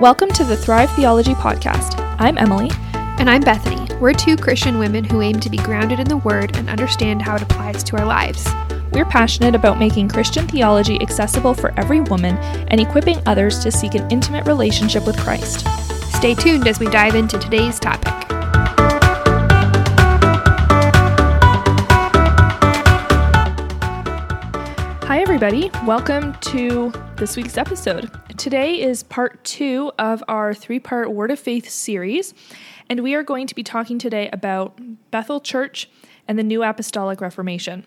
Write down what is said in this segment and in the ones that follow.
Welcome to the Thrive Theology Podcast. I'm Emily. And I'm Bethany. We're two Christian women who aim to be grounded in the Word and understand how it applies to our lives. We're passionate about making Christian theology accessible for every woman and equipping others to seek an intimate relationship with Christ. Stay tuned as we dive into today's topic. Hi everybody, welcome to this week's episode. Today is part 2 of our 3-part Word of Faith series, and we are going to be talking today about Bethel Church and the New Apostolic Reformation.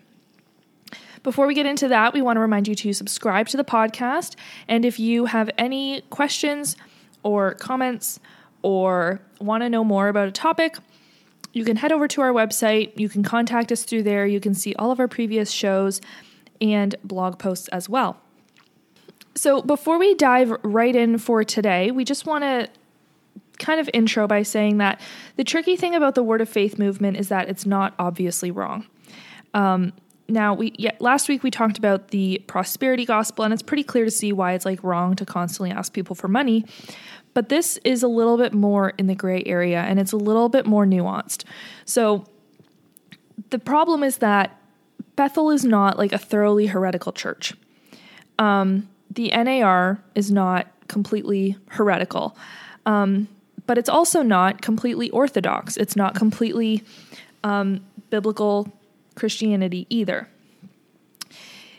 Before we get into that, we want to remind you to subscribe to the podcast, and if you have any questions or comments or want to know more about a topic, you can head over to our website, you can contact us through there, you can see all of our previous shows and blog posts as well. So before we dive right in for today, we just want to kind of intro by saying that the tricky thing about the Word of Faith movement is that it's not obviously wrong. Last week we talked about the prosperity gospel, and it's pretty clear to see why it's like wrong to constantly ask people for money. But this is a little bit more in the gray area, and it's a little bit more nuanced. So the problem is that Bethel is not like a thoroughly heretical church. The NAR is not completely heretical, but it's also not completely orthodox. It's not completely biblical Christianity either.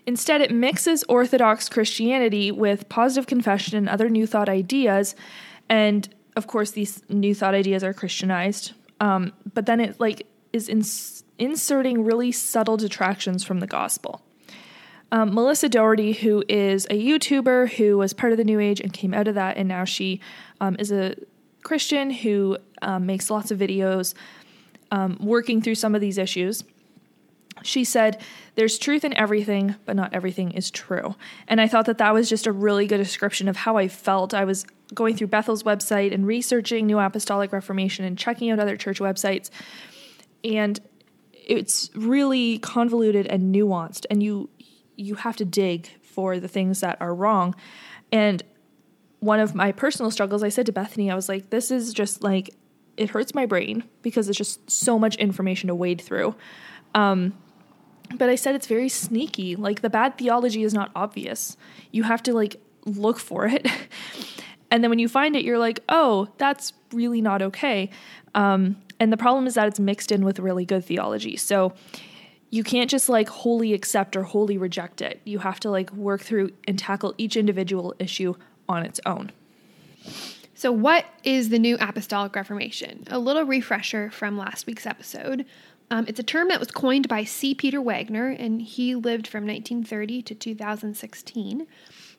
Instead, it mixes orthodox Christianity with positive confession and other New Thought ideas. And of course, these New Thought ideas are Christianized, but then it like is inserting really subtle detractions from the gospel. Melissa Dougherty, who is a YouTuber who was part of the New Age and came out of that, and now she is a Christian who makes lots of videos working through some of these issues. She said, "There's truth in everything, but not everything is true." And I thought that that was just a really good description of how I felt. I was going through Bethel's website and researching New Apostolic Reformation and checking out other church websites, and it's really convoluted and nuanced, and you have to dig for the things that are wrong. And one of my personal struggles, I said to Bethany, I was like, this is just like, it hurts my brain because it's just so much information to wade through. But I said, it's very sneaky. Like the bad theology is not obvious. You have to like look for it. And then when you find it, you're like, oh, that's really not okay. And the problem is that it's mixed in with really good theology. So you can't just like wholly accept or wholly reject it. You have to like work through and tackle each individual issue on its own. So what is the New Apostolic Reformation? A little refresher from last week's episode. It's a term that was coined by C. Peter Wagner, and he lived from 1930 to 2016.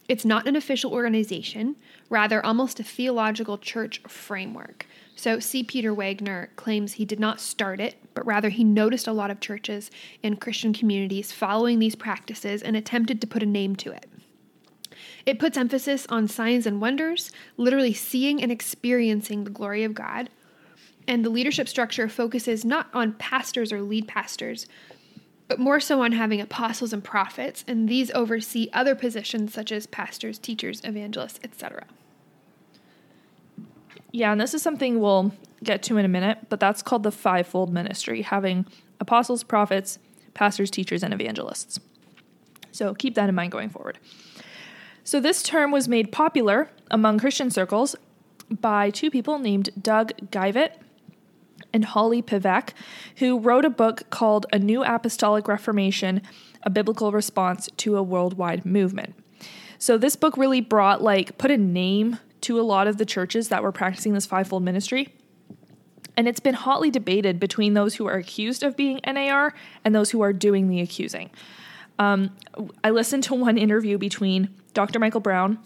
It's not an official organization, rather almost a theological church framework. So C. Peter Wagner claims he did not start it, but rather he noticed a lot of churches and Christian communities following these practices and attempted to put a name to it. It puts emphasis on signs and wonders, literally seeing and experiencing the glory of God. And the leadership structure focuses not on pastors or lead pastors, but more so on having apostles and prophets, and these oversee other positions such as pastors, teachers, evangelists, etc. Yeah, and this is something we'll get to in a minute, but that's called the fivefold ministry, having apostles, prophets, pastors, teachers, and evangelists. So keep that in mind going forward. So this term was made popular among Christian circles by two people named Doug Geivett and Holly Pivec, who wrote a book called A New Apostolic Reformation, A Biblical Response to a Worldwide Movement. So this book really brought, like, put a name to a lot of the churches that were practicing this fivefold ministry. And it's been hotly debated between those who are accused of being NAR and those who are doing the accusing. I listened to one interview between Dr. Michael Brown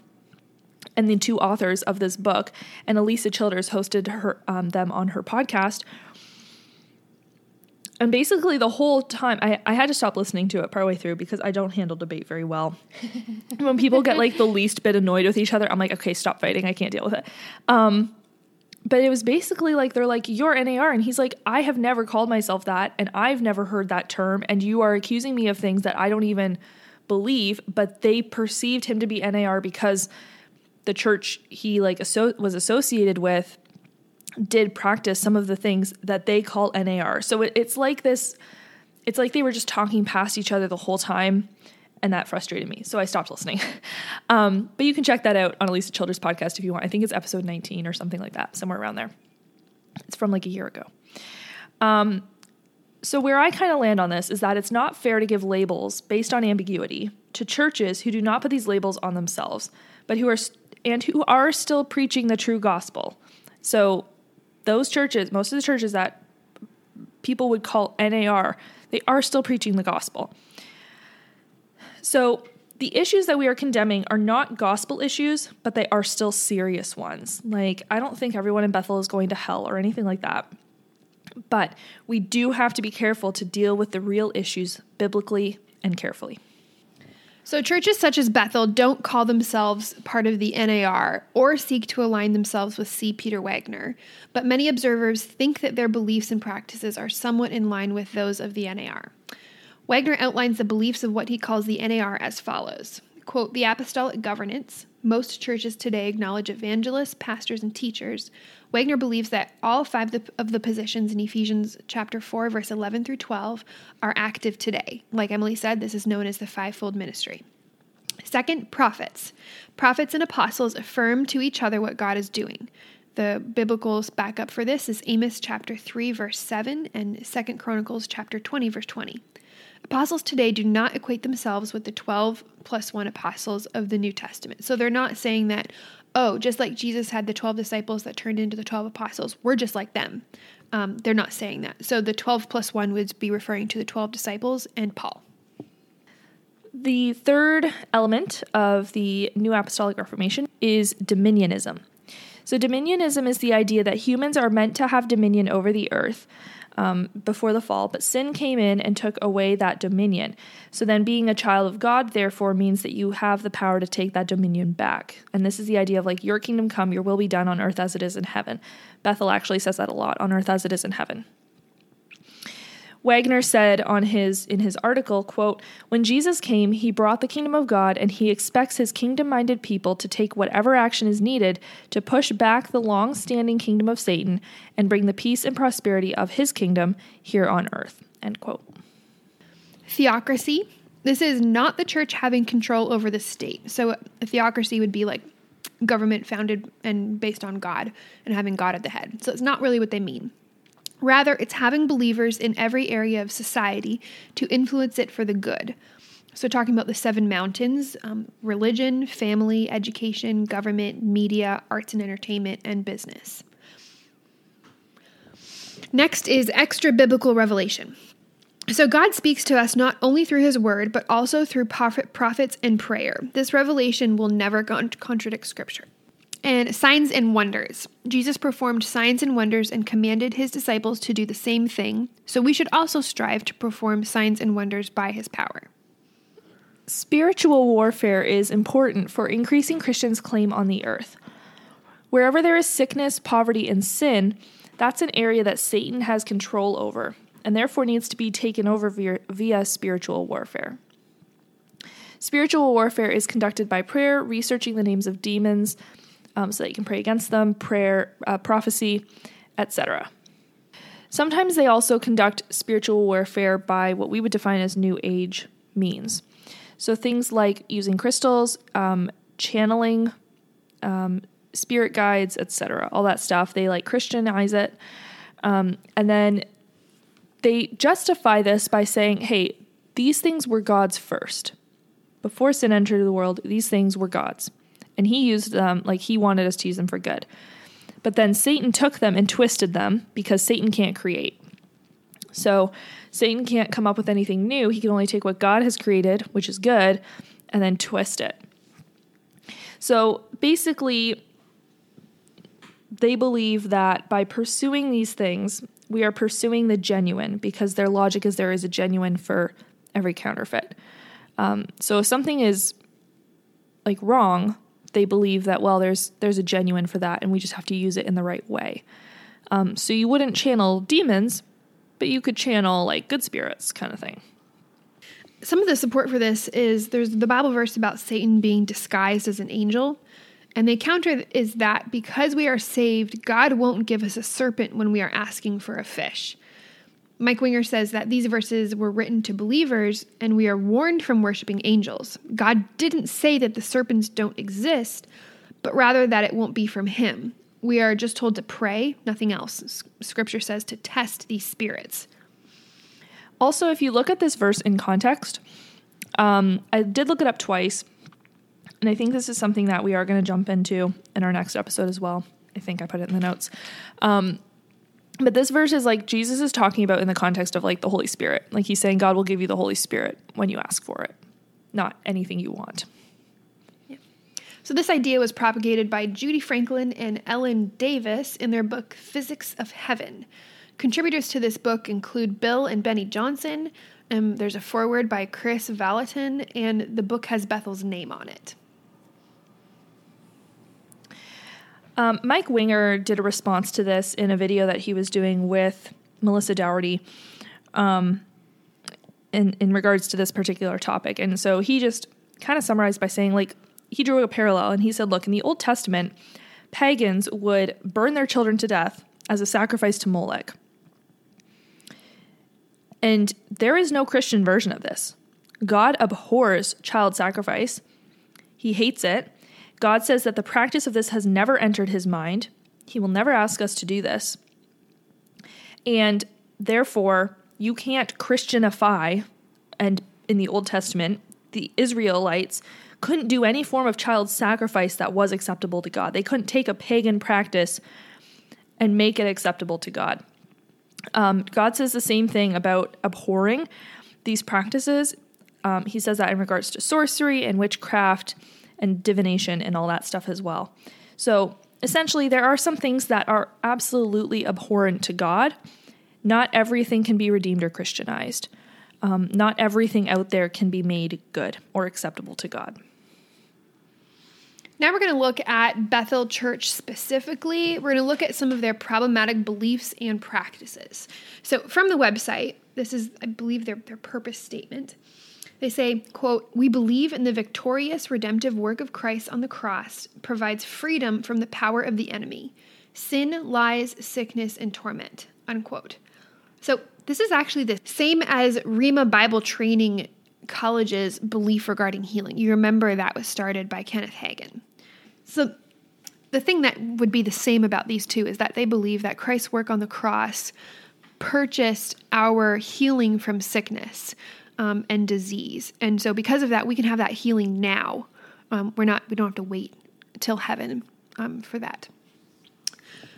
and the two authors of this book, and Elisa Childers hosted them on her podcast. And basically the whole time, I had to stop listening to it partway through because I don't handle debate very well. When people get like the least bit annoyed with each other, I'm like, okay, stop fighting. I can't deal with it. But it was basically like, they're like, you're NAR. And he's like, I have never called myself that, and I've never heard that term, and you are accusing me of things that I don't even believe. But they perceived him to be NAR because the church he was associated with did practice some of the things that they call NAR. So it's like this, it's like they were just talking past each other the whole time, and that frustrated me. So I stopped listening. But you can check that out on Elisa Childers' podcast if you want. I think it's episode 19 or something like that, somewhere around there. It's from like a year ago. So where I kind of land on this is that it's not fair to give labels based on ambiguity to churches who do not put these labels on themselves, but who are still preaching the true gospel. So those churches, most of the churches that people would call NAR, they are still preaching the gospel. So the issues that we are condemning are not gospel issues, but they are still serious ones. Like, I don't think everyone in Bethel is going to hell or anything like that. But we do have to be careful to deal with the real issues biblically and carefully. So churches such as Bethel don't call themselves part of the NAR or seek to align themselves with C. Peter Wagner, but many observers think that their beliefs and practices are somewhat in line with those of the NAR. Wagner outlines the beliefs of what he calls the NAR as follows, quote, the apostolic governance. Most churches today acknowledge evangelists, pastors, and teachers. Wagner believes that all five of the positions in Ephesians chapter 4, verse 11 through 12 are active today. Like Emily said, this is known as the fivefold ministry. Second, prophets. Prophets and apostles affirm to each other what God is doing. The biblical backup for this is Amos chapter 3, verse 7, and 2 Chronicles chapter 20, verse 20. Apostles today do not equate themselves with the 12 plus 1 apostles of the New Testament. So they're not saying that, oh, just like Jesus had the 12 disciples that turned into the 12 apostles, we're just like them. They're not saying that. So the 12 plus 1 would be referring to the 12 disciples and Paul. The third element of the New Apostolic Reformation is dominionism. So dominionism is the idea that humans are meant to have dominion over the earth, before the fall, but sin came in and took away that dominion. So then being a child of God, therefore, means that you have the power to take that dominion back. And this is the idea of like, your kingdom come, your will be done on earth as it is in heaven. Bethel actually says that a lot, on earth as it is in heaven. Wagner said in his article, quote, when Jesus came, he brought the kingdom of God, and he expects his kingdom-minded people to take whatever action is needed to push back the long-standing kingdom of Satan and bring the peace and prosperity of his kingdom here on earth, end quote. Theocracy. This is not the church having control over the state. So a theocracy would be like government founded and based on God and having God at the head. So it's not really what they mean. Rather, it's having believers in every area of society to influence it for the good. So talking about the seven mountains, religion, family, education, government, media, arts and entertainment, and business. Next is extra-biblical revelation. So God speaks to us not only through his word, but also through prophets and prayer. This revelation will never contradict scripture. And signs and wonders. Jesus performed signs and wonders and commanded his disciples to do the same thing, so we should also strive to perform signs and wonders by his power. Spiritual warfare is important for increasing Christians' claim on the earth. Wherever there is sickness, poverty, and sin, that's an area that Satan has control over, and therefore needs to be taken over via spiritual warfare. Spiritual warfare is conducted by prayer, researching the names of demons, so that you can pray against them, prayer, prophecy, etc. Sometimes they also conduct spiritual warfare by what we would define as New Age means. So things like using crystals, channeling, spirit guides, etc. All that stuff. They like Christianize it. And then they justify this by saying, hey, these things were God's first. Before sin entered the world, these things were God's. And he used them, like he wanted us to use them for good. But then Satan took them and twisted them because Satan can't create. So Satan can't come up with anything new. He can only take what God has created, which is good, and then twist it. So basically, they believe that by pursuing these things, we are pursuing the genuine, because their logic is there is a genuine for every counterfeit. So if something is like wrong, they believe that, well, there's a genuine for that, and we just have to use it in the right way. So you wouldn't channel demons, but you could channel like good spirits kind of thing. Some of the support for this is there's the Bible verse about Satan being disguised as an angel. And the counter is that because we are saved, God won't give us a serpent when we are asking for a fish. Mike Winger says that these verses were written to believers, and we are warned from worshiping angels. God didn't say that the serpents don't exist, but rather that it won't be from him. We are just told to pray, nothing else. Scripture says to test these spirits. Also, if you look at this verse in context, I did look it up twice, and I think this is something that we are going to jump into in our next episode as well. I think I put it in the notes. But this verse is like Jesus is talking about in the context of like the Holy Spirit. Like he's saying God will give you the Holy Spirit when you ask for it, not anything you want. Yeah. So this idea was propagated by Judy Franklin and Ellen Davis in their book, Physics of Heaven. Contributors to this book include Bill and Benny Johnson. There's a foreword by Chris Vallotton, and the book has Bethel's name on it. Mike Winger did a response to this in a video that he was doing with Melissa Dougherty in regards to this particular topic. And so he just kind of summarized by saying, like, he drew a parallel and he said, look, in the Old Testament, pagans would burn their children to death as a sacrifice to Molech. And there is no Christian version of this. God abhors child sacrifice. He hates it. God says that the practice of this has never entered his mind. He will never ask us to do this. And therefore, you can't Christianify, and in the Old Testament, the Israelites couldn't do any form of child sacrifice that was acceptable to God. They couldn't take a pagan practice and make it acceptable to God. God says the same thing about abhorring these practices. He says that in regards to sorcery and witchcraft and divination and all that stuff as well. So essentially, there are some things that are absolutely abhorrent to God. Not everything can be redeemed or Christianized. Not everything out there can be made good or acceptable to God. Now we're going to look at Bethel Church specifically. We're going to look at some of their problematic beliefs and practices. So from the website, this is, I believe, their purpose statement. They say, quote, "We believe in the victorious redemptive work of Christ on the cross provides freedom from the power of the enemy, sin, lies, sickness, and torment," unquote. So this is actually the same as Rema Bible Training College's belief regarding healing. You remember that was started by Kenneth Hagin. So the thing that would be the same about these two is that they believe that Christ's work on the cross purchased our healing from sickness, and disease. And so because of that, we can have that healing now. We don't have to wait till heaven, for that.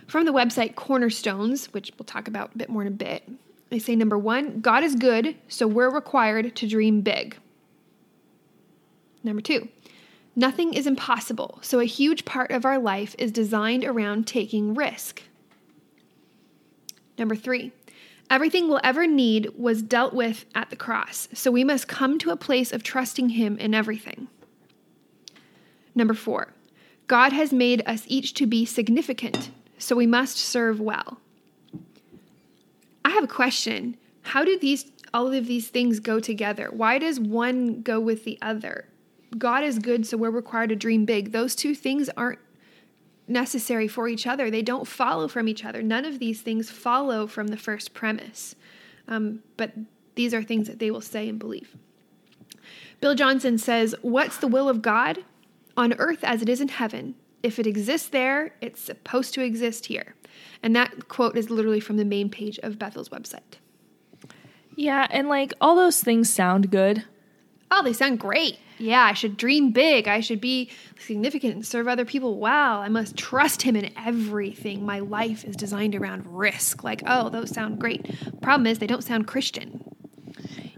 From the website Cornerstones, which we'll talk about a bit more in a bit, they say, number one, God is good, so we're required to dream big. Number two, nothing is impossible, so a huge part of our life is designed around taking risk. Number three, everything we'll ever need was dealt with at the cross, so we must come to a place of trusting him in everything. Number four, God has made us each to be significant, so we must serve well. I have a question. How do all of these things go together? Why does one go with the other? God is good, so we're required to dream big. Those two things aren't necessary for each other. They don't follow from each other. None of these things follow from the first premise. But these are things that they will say and believe. Bill Johnson says, "What's the will of God? On earth as it is in heaven. If it exists there, it's supposed to exist here." And that quote is literally from the main page of Bethel's website. Yeah, and like all those things sound good. Oh, they sound great. Yeah, I should dream big. I should be significant and serve other people well. I must trust him in everything. My life is designed around risk. Like, oh, those sound great. Problem is they don't sound Christian.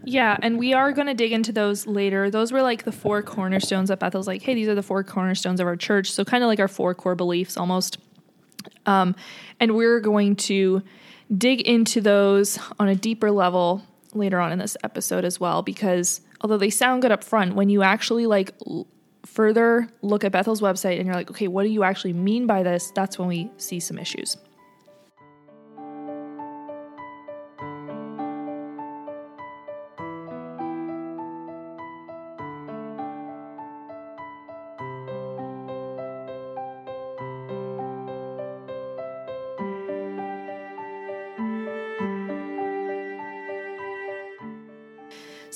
Yeah, and we are going to dig into those later. Those were like the four cornerstones that Bethel's like, hey, these are the four cornerstones of our church. So kind of like our four core beliefs almost. And we're going to dig into those on a deeper level later on in this episode as well, because although they sound good up front, when you actually like further look at Bethel's website and you're like, okay, what do you actually mean by this? That's when we see some issues.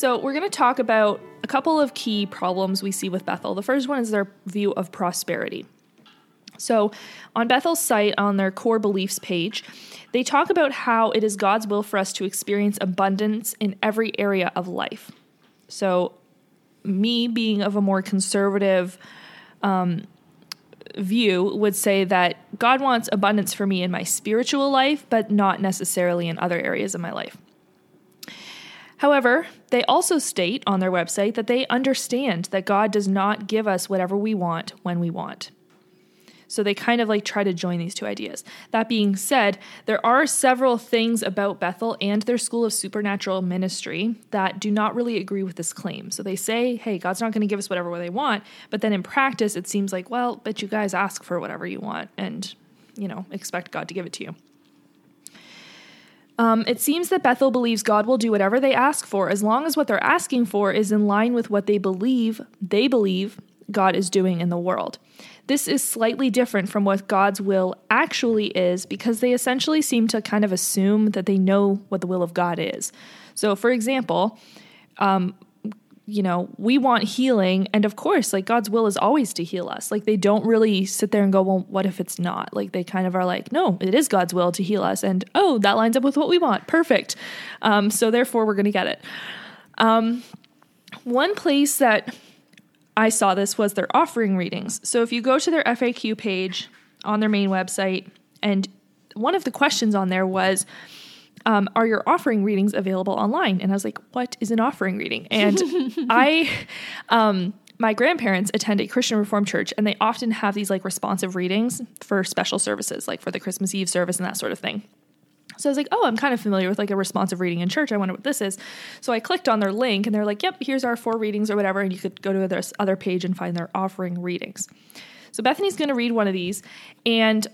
So we're going to talk about a couple of key problems we see with Bethel. The first one is their view of prosperity. So on Bethel's site, on their core beliefs page, they talk about how it is God's will for us to experience abundance in every area of life. So me being of a more conservative view would say that God wants abundance for me in my spiritual life, but not necessarily in other areas of my life. However, they also state on their website that they understand that God does not give us whatever we want when we want. So they kind of like try to join these two ideas. That being said, there are several things about Bethel and their school of supernatural ministry that do not really agree with this claim. So they say, hey, God's not going to give us whatever they want. But then in practice, it seems like, well, but you guys ask for whatever you want and, you know, expect God to give it to you. It seems that Bethel believes God will do whatever they ask for as long as what they're asking for is in line with what they believe God is doing in the world. This is slightly different from what God's will actually is because they essentially seem to kind of assume that they know what the will of God is. So for example, we want healing. And of course, like God's will is always to heal us. Like they don't really sit there and go, well, what if it's not? Like they kind of are like, no, it is God's will to heal us. And oh, that lines up with what we want. Perfect. So therefore we're going to get it. One place that I saw this was their offering readings. So if you go to their FAQ page on their main website, and one of the questions on there was, are your offering readings available online? And I was like, what is an offering reading? And my grandparents attend a Christian Reformed church, and they often have these like responsive readings for special services, like for the Christmas Eve service and that sort of thing. So I was like, oh, I'm kind of familiar with like a responsive reading in church. I wonder what this is. So I clicked on their link and they're like, yep, here's our 4 readings or whatever. And you could go to this other page and find their offering readings. So Bethany's going to read one of these. And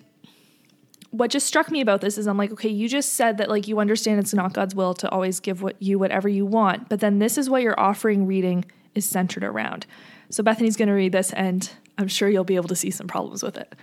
what just struck me about this is I'm like, okay, you just said that like, you understand it's not God's will to always give whatever you want, but then this is what your offering reading is centered around. So Bethany's going to read this and I'm sure you'll be able to see some problems with it.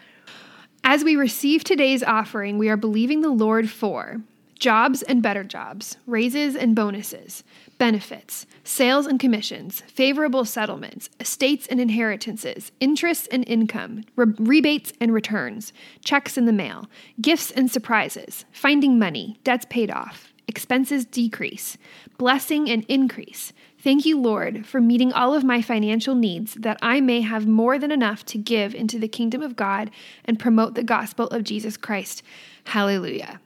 As we receive today's offering, we are believing the Lord for jobs and better jobs, raises and bonuses, benefits, sales and commissions, favorable settlements, estates and inheritances, interests and income, rebates and returns, checks in the mail, gifts and surprises, finding money, debts paid off, expenses decrease, blessing and increase. Thank you, Lord, for meeting all of my financial needs that I may have more than enough to give into the kingdom of God and promote the gospel of Jesus Christ. Hallelujah.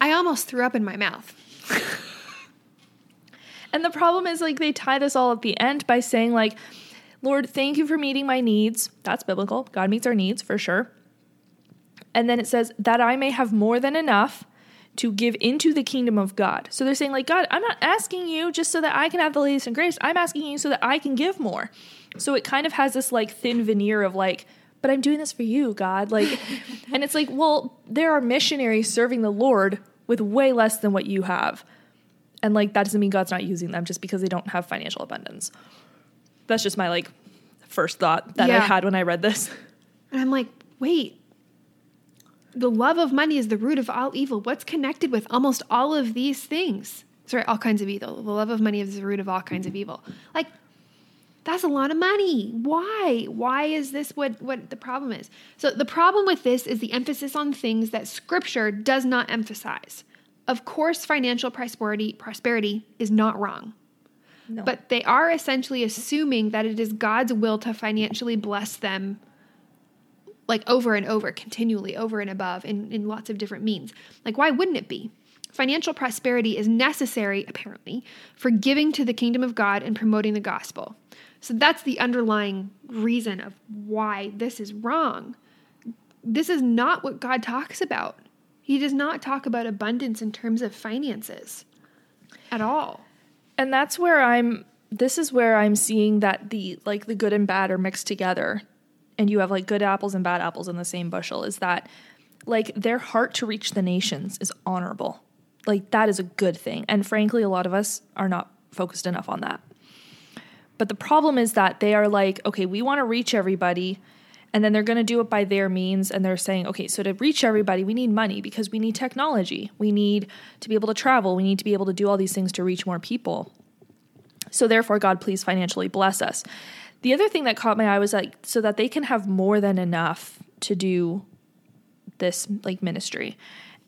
I almost threw up in my mouth. And the problem is like they tie this all at the end by saying like, Lord, thank you for meeting my needs. That's biblical. God meets our needs for sure. And then it says that I may have more than enough to give into the kingdom of God. So they're saying like, God, I'm not asking you just so that I can have the latest and greatest. I'm asking you so that I can give more. So it kind of has this like thin veneer of like, but I'm doing this for you, God. Like, and it's like, well, there are missionaries serving the Lord with way less than what you have. And like, that doesn't mean God's not using them just because they don't have financial abundance. That's just my like first thought that I had when I read this. And I'm like, wait, the love of money is the root of all evil. What's connected with almost all of these things? Sorry, all kinds of evil. The love of money is the root of all kinds of evil. Like, that's a lot of money. Why? Why is this what the problem is? So the problem with this is the emphasis on things that Scripture does not emphasize. Of course, financial prosperity is not wrong. No. But they are essentially assuming that it is God's will to financially bless them like over and over, continually, over and above, in lots of different means. Like, why wouldn't it be? Financial prosperity is necessary, apparently, for giving to the kingdom of God and promoting the gospel. So that's the underlying reason of why this is wrong. This is not what God talks about. He does not talk about abundance in terms of finances at all. And that's where this is where I'm seeing that the good and bad are mixed together. And you have like good apples and bad apples in the same bushel, is that like their heart to reach the nations is honorable. Like that is a good thing. And frankly, a lot of us are not focused enough on that. But the problem is that they are like, okay, we want to reach everybody. And then they're going to do it by their means. And they're saying, okay, so to reach everybody, we need money because we need technology. We need to be able to travel. We need to be able to do all these things to reach more people. So therefore, God, please financially bless us. The other thing that caught my eye was like, so that they can have more than enough to do this like ministry.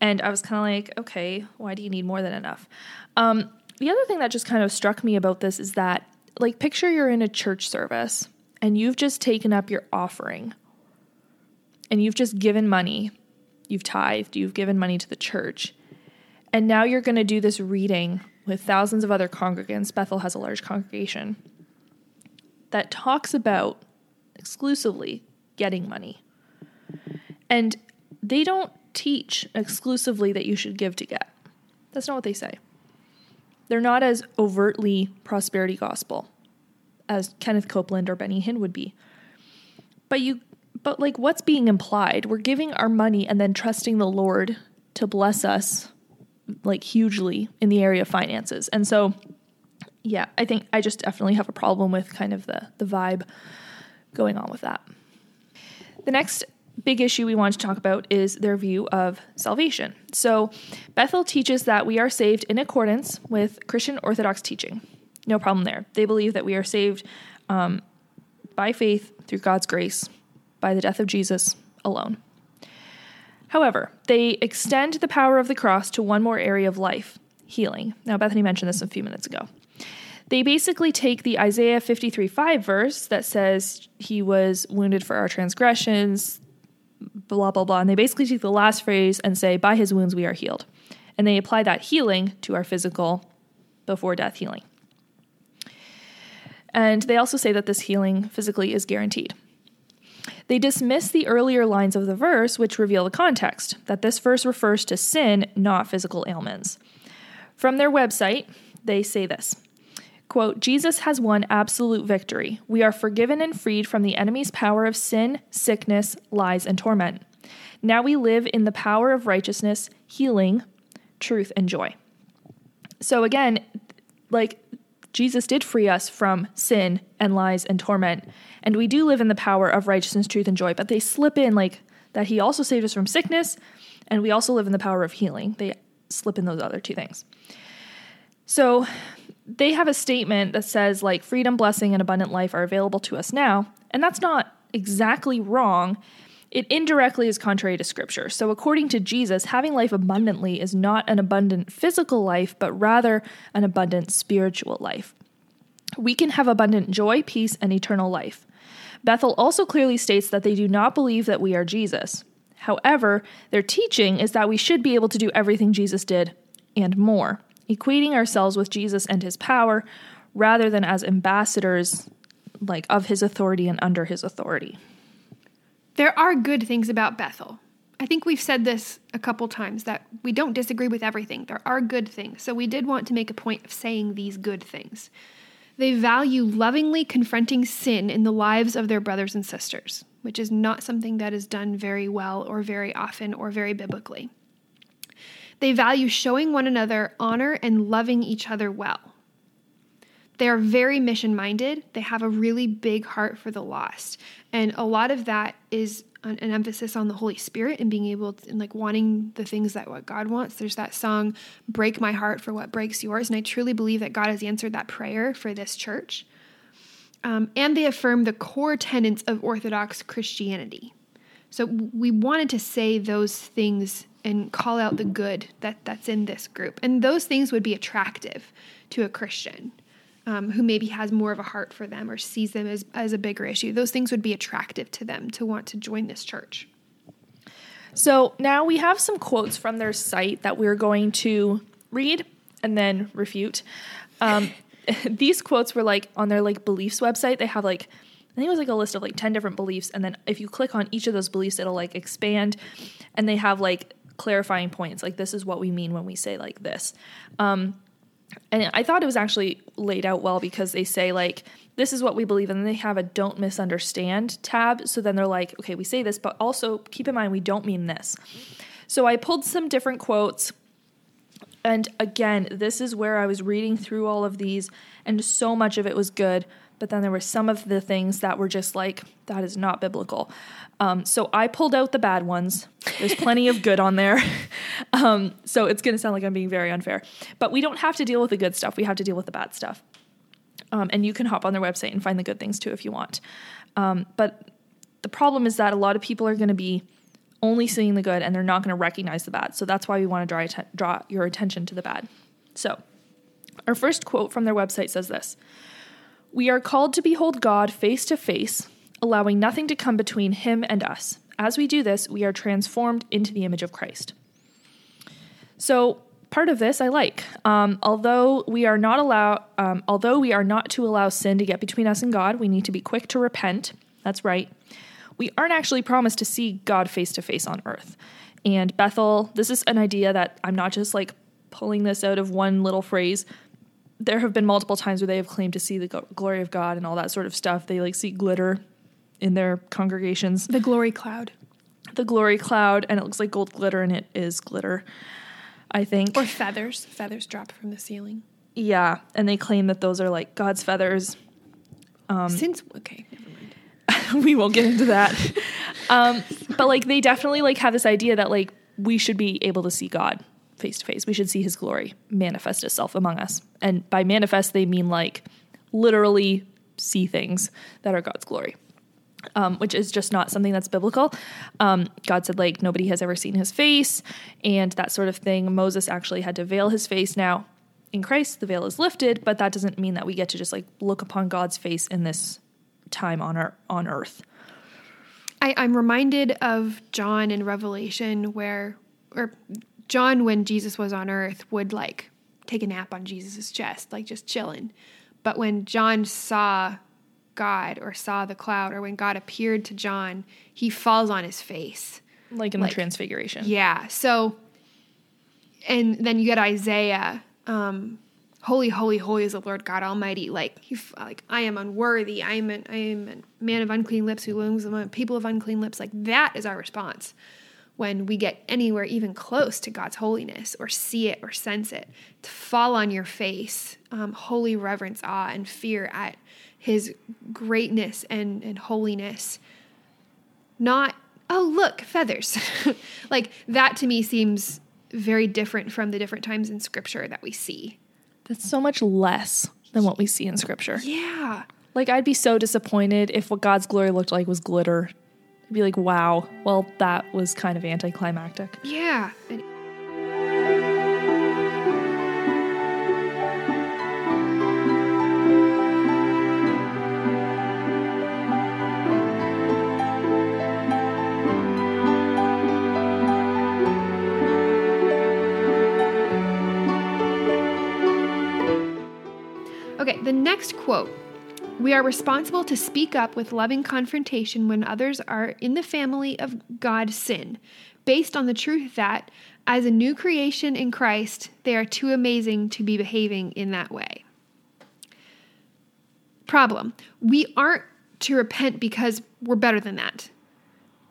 And I was kind of like, okay, why do you need more than enough? The other thing that just kind of struck me about this is that, like, picture you're in a church service and you've just taken up your offering and you've just given money, you've tithed, you've given money to the church. And now you're going to do this reading with thousands of other congregants. Bethel has a large congregation that talks about exclusively getting money. And they don't teach exclusively that you should give to get. That's not what they say. They're not as overtly prosperity gospel as Kenneth Copeland or Benny Hinn would be. But like, what's being implied? We're giving our money and then trusting the Lord to bless us like hugely in the area of finances. And so, yeah, I think I just definitely have a problem with kind of the vibe going on with that. The next big issue we want to talk about is their view of salvation. So Bethel teaches that we are saved in accordance with Christian Orthodox teaching. No problem there. They believe that we are saved by faith through God's grace, by the death of Jesus alone. However, they extend the power of the cross to one more area of life, healing. Now, Bethany mentioned this a few minutes ago. They basically take the Isaiah 53:5 verse that says he was wounded for our transgressions, blah, blah, blah. And they basically take the last phrase and say, by his wounds, we are healed. And they apply that healing to our physical before death healing. And they also say that this healing physically is guaranteed. They dismiss the earlier lines of the verse, which reveal the context, that this verse refers to sin, not physical ailments. From their website, they say this, quote, Jesus has won absolute victory. We are forgiven and freed from the enemy's power of sin, sickness, lies, and torment. Now we live in the power of righteousness, healing, truth, and joy. So again, like Jesus did free us from sin and lies and torment, and we do live in the power of righteousness, truth, and joy, but they slip in like that he also saved us from sickness, and we also live in the power of healing. They slip in those other two things. So they have a statement that says like freedom, blessing, and abundant life are available to us now. And that's not exactly wrong. It indirectly is contrary to scripture. So according to Jesus, having life abundantly is not an abundant physical life, but rather an abundant spiritual life. We can have abundant joy, peace, and eternal life. Bethel also clearly states that they do not believe that we are Jesus. However, their teaching is that we should be able to do everything Jesus did and more, equating ourselves with Jesus and his power rather than as ambassadors like of his authority and under his authority. There are good things about Bethel. I think we've said this a couple times that we don't disagree with everything. There are good things. So we did want to make a point of saying these good things. They value lovingly confronting sin in the lives of their brothers and sisters, which is not something that is done very well or very often or very biblically. They value showing one another honor and loving each other well. They are very mission-minded. They have a really big heart for the lost. And a lot of that is an emphasis on the Holy Spirit and being able to, and like wanting the things that what God wants. There's that song, Break My Heart for What Breaks Yours. And I truly believe that God has answered that prayer for this church. And they affirm the core tenets of Orthodox Christianity. So we wanted to say those things and call out the good that's in this group. And those things would be attractive to a Christian who maybe has more of a heart for them or sees them as a bigger issue. Those things would be attractive to them to want to join this church. So now we have some quotes from their site that we're going to read and then refute. These quotes were like on their like beliefs website. They have like, I think it was like a list of like 10 different beliefs. And then if you click on each of those beliefs, it'll like expand, and they have like clarifying points. Like, this is what we mean when we say like this. And I thought it was actually laid out well because they say like, this is what we believe. And then they have a don't misunderstand tab. So then they're like, okay, we say this, but also keep in mind, we don't mean this. So I pulled some different quotes. And again, this is where I was reading through all of these, and so much of it was good. But then there were some of the things that were just like, that is not biblical. So I pulled out the bad ones. There's plenty of good on there. So it's going to sound like I'm being very unfair. But we don't have to deal with the good stuff. We have to deal with the bad stuff. And you can hop on their website and find the good things too if you want. But the problem is that a lot of people are going to be only seeing the good and they're not going to recognize the bad. So that's why we want to draw your attention to the bad. So our first quote from their website says this: "We are called to behold God face to face, allowing nothing to come between him and us. As we do this, we are transformed into the image of Christ." So part of this I like. Although we are not to allow sin to get between us and God, we need to be quick to repent. That's right. We aren't actually promised to see God face to face on earth. And Bethel, this is an idea that I'm not just like pulling this out of one little phrase. There have been multiple times where they have claimed to see the glory of God and all that sort of stuff. They like see glitter in their congregations. The glory cloud, and it looks like gold glitter, and it is glitter, I think. Or feathers. Feathers drop from the ceiling. Yeah, and they claim that those are like God's feathers. Okay, never mind. We won't get into that. But like they definitely like have this idea that like we should be able to see God face to face. We should see his glory manifest itself among us. And by manifest, they mean like literally see things that are God's glory. Which is just not something that's biblical. God said, like, nobody has ever seen his face and that sort of thing. Moses actually had to veil his face. Now, in Christ, the veil is lifted, but that doesn't mean that we get to just, like, look upon God's face in this time on earth. I'm reminded of John in Revelation when Jesus was on earth, would, like, take a nap on Jesus's chest, like, just chilling. But when John saw God or saw the cloud, or when God appeared to John, he falls on his face. Like in the transfiguration. Yeah. So, and then you get Isaiah, holy, holy, holy is the Lord God Almighty. Like, I am unworthy. I am a man of unclean lips who looms among people of unclean lips. Like, that is our response when we get anywhere even close to God's holiness or see it or sense it, to fall on your face, holy reverence, awe, and fear at his greatness and holiness, not, oh, look, feathers. Like, that to me seems very different from the different times in Scripture that we see. That's so much less than what we see in Scripture. Yeah. Like, I'd be so disappointed if what God's glory looked like was glitter. I'd be like, wow, well, that was kind of anticlimactic. Yeah. Okay, the next quote. "We are responsible to speak up with loving confrontation when others are in the family of God's sin, based on the truth that, as a new creation in Christ, they are too amazing to be behaving in that way." Problem. We aren't to repent because we're better than that.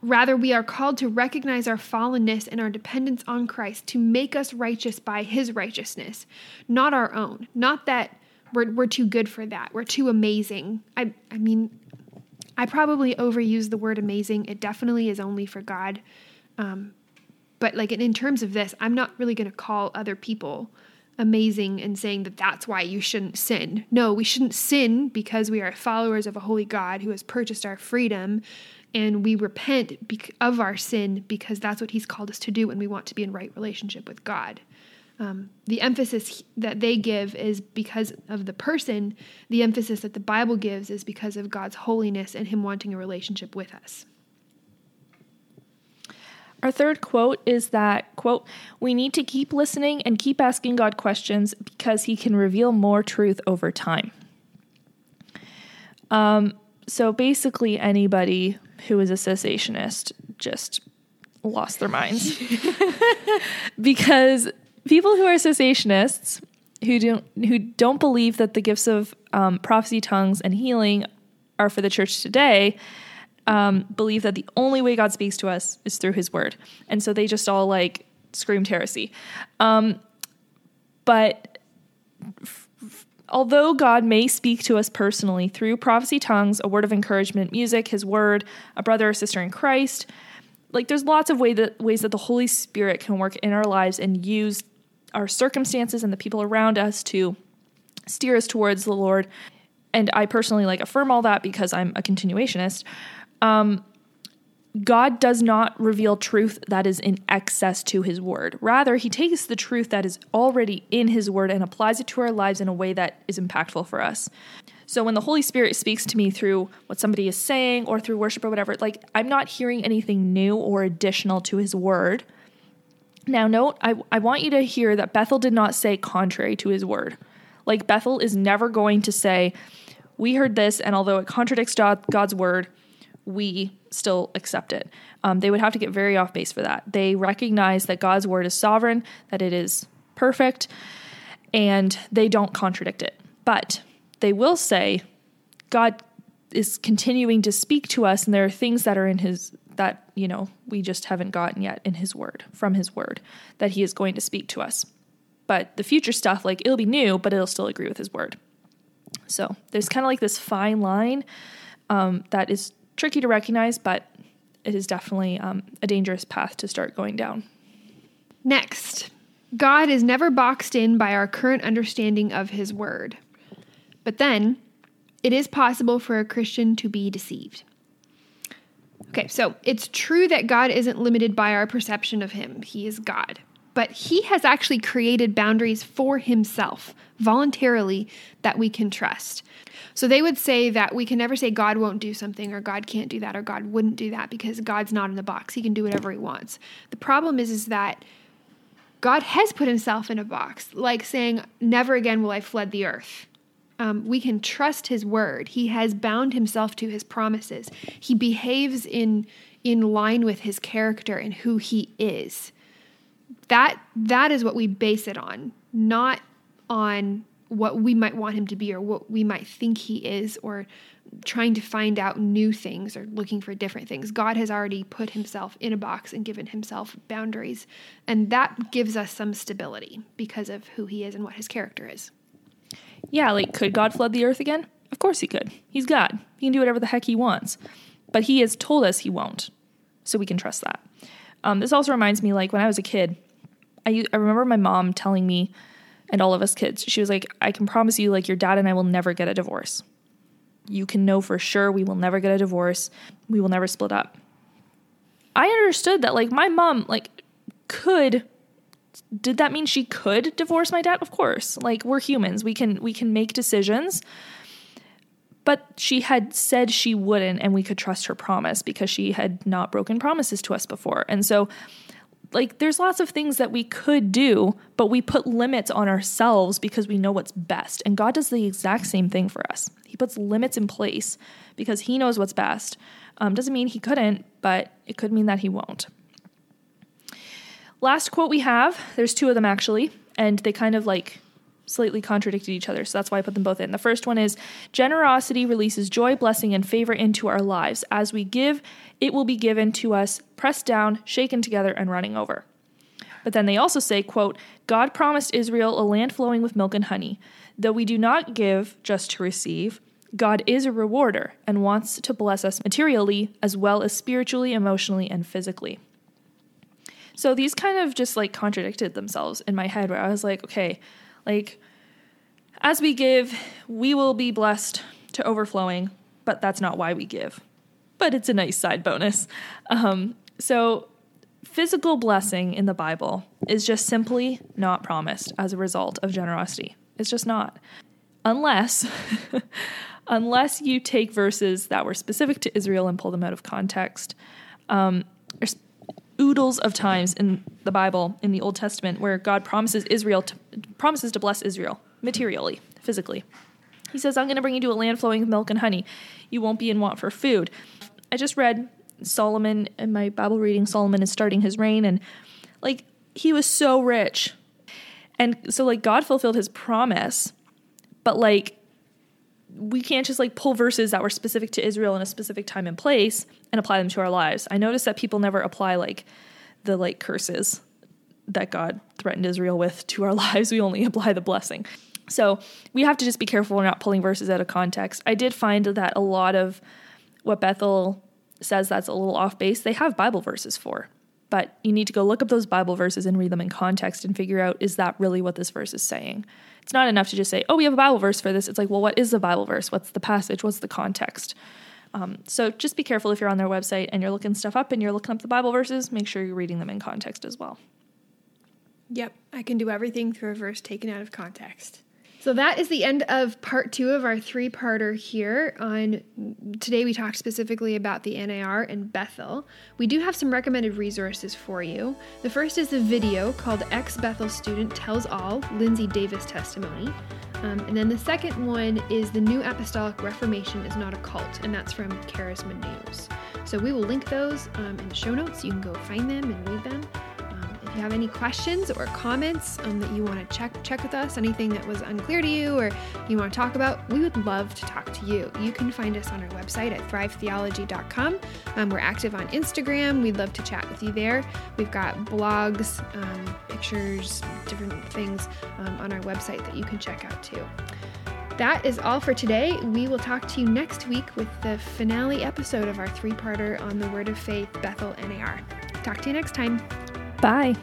Rather, we are called to recognize our fallenness and our dependence on Christ to make us righteous by his righteousness, not our own. Not that we're too good for that. We're too amazing. I mean, I probably overuse the word amazing. It definitely is only for God. But like in terms of this, I'm not really going to call other people amazing and saying that that's why you shouldn't sin. No, we shouldn't sin because we are followers of a holy God who has purchased our freedom, and we repent of our sin because that's what he's called us to do when we want to be in right relationship with God. The emphasis that they give is because of the person. The emphasis that the Bible gives is because of God's holiness and him wanting a relationship with us. Our third quote is that, quote, "We need to keep listening and keep asking God questions because he can reveal more truth over time." So basically anybody who is a cessationist just lost their minds. Because people who are cessationists, who don't believe that the gifts of prophecy, tongues, and healing are for the church today, believe that the only way God speaks to us is through his word. And so they just all, like, screamed heresy. But although God may speak to us personally through prophecy, tongues, a word of encouragement, music, his word, a brother or sister in Christ, like, there's lots of ways that the Holy Spirit can work in our lives and use our circumstances and the people around us to steer us towards the Lord. and I personally like affirm all that because I'm a continuationist, God does not reveal truth that is in excess to his word. Rather, he takes the truth that is already in his word and applies it to our lives in a way that is impactful for us. So when the Holy Spirit speaks to me through what somebody is saying or through worship or whatever, like I'm not hearing anything new or additional to his word. Now, note, I want you to hear that Bethel did not say contrary to his word. Like Bethel is never going to say, we heard this, and although it contradicts God's word, we still accept it. They would have to get very off base for that. They recognize that God's word is sovereign, that it is perfect, and they don't contradict it. But they will say God is continuing to speak to us, and there are things that are in his, that, you know, we just haven't gotten yet in his word, from his word, that he is going to speak to us. But the future stuff, like, it'll be new, but it'll still agree with his word. So there's kind of like this fine line that is tricky to recognize, but it is definitely a dangerous path to start going down. Next, God is never boxed in by our current understanding of his word. But then, it is possible for a Christian to be deceived. Okay, so it's true that God isn't limited by our perception of him. He is God. But he has actually created boundaries for himself voluntarily that we can trust. So they would say that we can never say God won't do something or God can't do that or God wouldn't do that because God's not in the box. He can do whatever he wants. The problem is that God has put himself in a box, like saying, never again will I flood the earth. We can trust his word. He has bound himself to his promises. He behaves in line with his character and who he is. That is what we base it on, not on what we might want him to be or what we might think he is or trying to find out new things or looking for different things. God has already put himself in a box and given himself boundaries, and that gives us some stability because of who he is and what his character is. Yeah, like, could God flood the earth again? Of course he could. He's God. He can do whatever the heck he wants. But he has told us he won't, so we can trust that. This also reminds me, like, when I was a kid, I remember my mom telling me, and all of us kids, she was like, I can promise you, like, your dad and I will never get a divorce. You can know for sure we will never get a divorce. We will never split up. I understood that, like, my mom, like, could... Did that mean she could divorce my dad? Of course. Like, we're humans. We can make decisions. But she had said she wouldn't, and we could trust her promise because she had not broken promises to us before. And so, like, there's lots of things that we could do, but we put limits on ourselves because we know what's best. And God does the exact same thing for us. He puts limits in place because he knows what's best. Doesn't mean he couldn't, but it could mean that he won't. Last quote we have, there's two of them actually, and they kind of like slightly contradicted each other, so that's why I put them both in. The first one is, generosity releases joy, blessing, and favor into our lives. As we give, it will be given to us, pressed down, shaken together, and running over. But then they also say, quote, God promised Israel a land flowing with milk and honey. Though we do not give just to receive, God is a rewarder and wants to bless us materially as well as spiritually, emotionally, and physically. So these kind of just like contradicted themselves in my head, where I was like, okay, like, as we give, we will be blessed to overflowing, but that's not why we give. But it's a nice side bonus. So physical blessing in the Bible is just simply not promised as a result of generosity. It's just not. Unless you take verses that were specific to Israel and pull them out of context. There's oodles of times in the Bible, in the Old Testament, where God promises to bless Israel materially, physically. He says, I'm going to bring you to a land flowing with milk and honey. You won't be in want for food. I just read Solomon in my Bible reading. Solomon is starting his reign, and like, he was so rich. And so like, God fulfilled his promise, but like, we can't just like pull verses that were specific to Israel in a specific time and place and apply them to our lives. I noticed that people never apply like the like curses that God threatened Israel with to our lives. We only apply the blessing. So we have to just be careful we're not pulling verses out of context. I did find that a lot of what Bethel says that's a little off base, they have Bible verses for. But you need to go look up those Bible verses and read them in context and figure out, is that really what this verse is saying? It's not enough to just say, oh, we have a Bible verse for this. It's like, well, what is the Bible verse? What's the passage? What's the context? So just be careful if you're on their website and you're looking stuff up and you're looking up the Bible verses, make sure you're reading them in context as well. Yep, I can do everything through a verse taken out of context. So that is the end of part two of our three-parter here. Today we talked specifically about the NAR and Bethel. We do have some recommended resources for you. The first is a video called Ex-Bethel Student Tells All, Lindsey Davis Testimony. And then the second one is The New Apostolic Reformation is Not a Cult, and that's from Charisma News. So we will link those in the show notes. You can go find them and read them. If you have any questions or comments that you want to check with us, anything that was unclear to you or you want to talk about, we would love to talk to you. You can find us on our website at thrivetheology.com. We're active on Instagram. We'd love to chat with you there. We've got blogs, pictures, different things on our website that you can check out too. That is all for today. We will talk to you next week with the finale episode of our three-parter on the Word of Faith, Bethel NAR. Talk to you next time. Bye.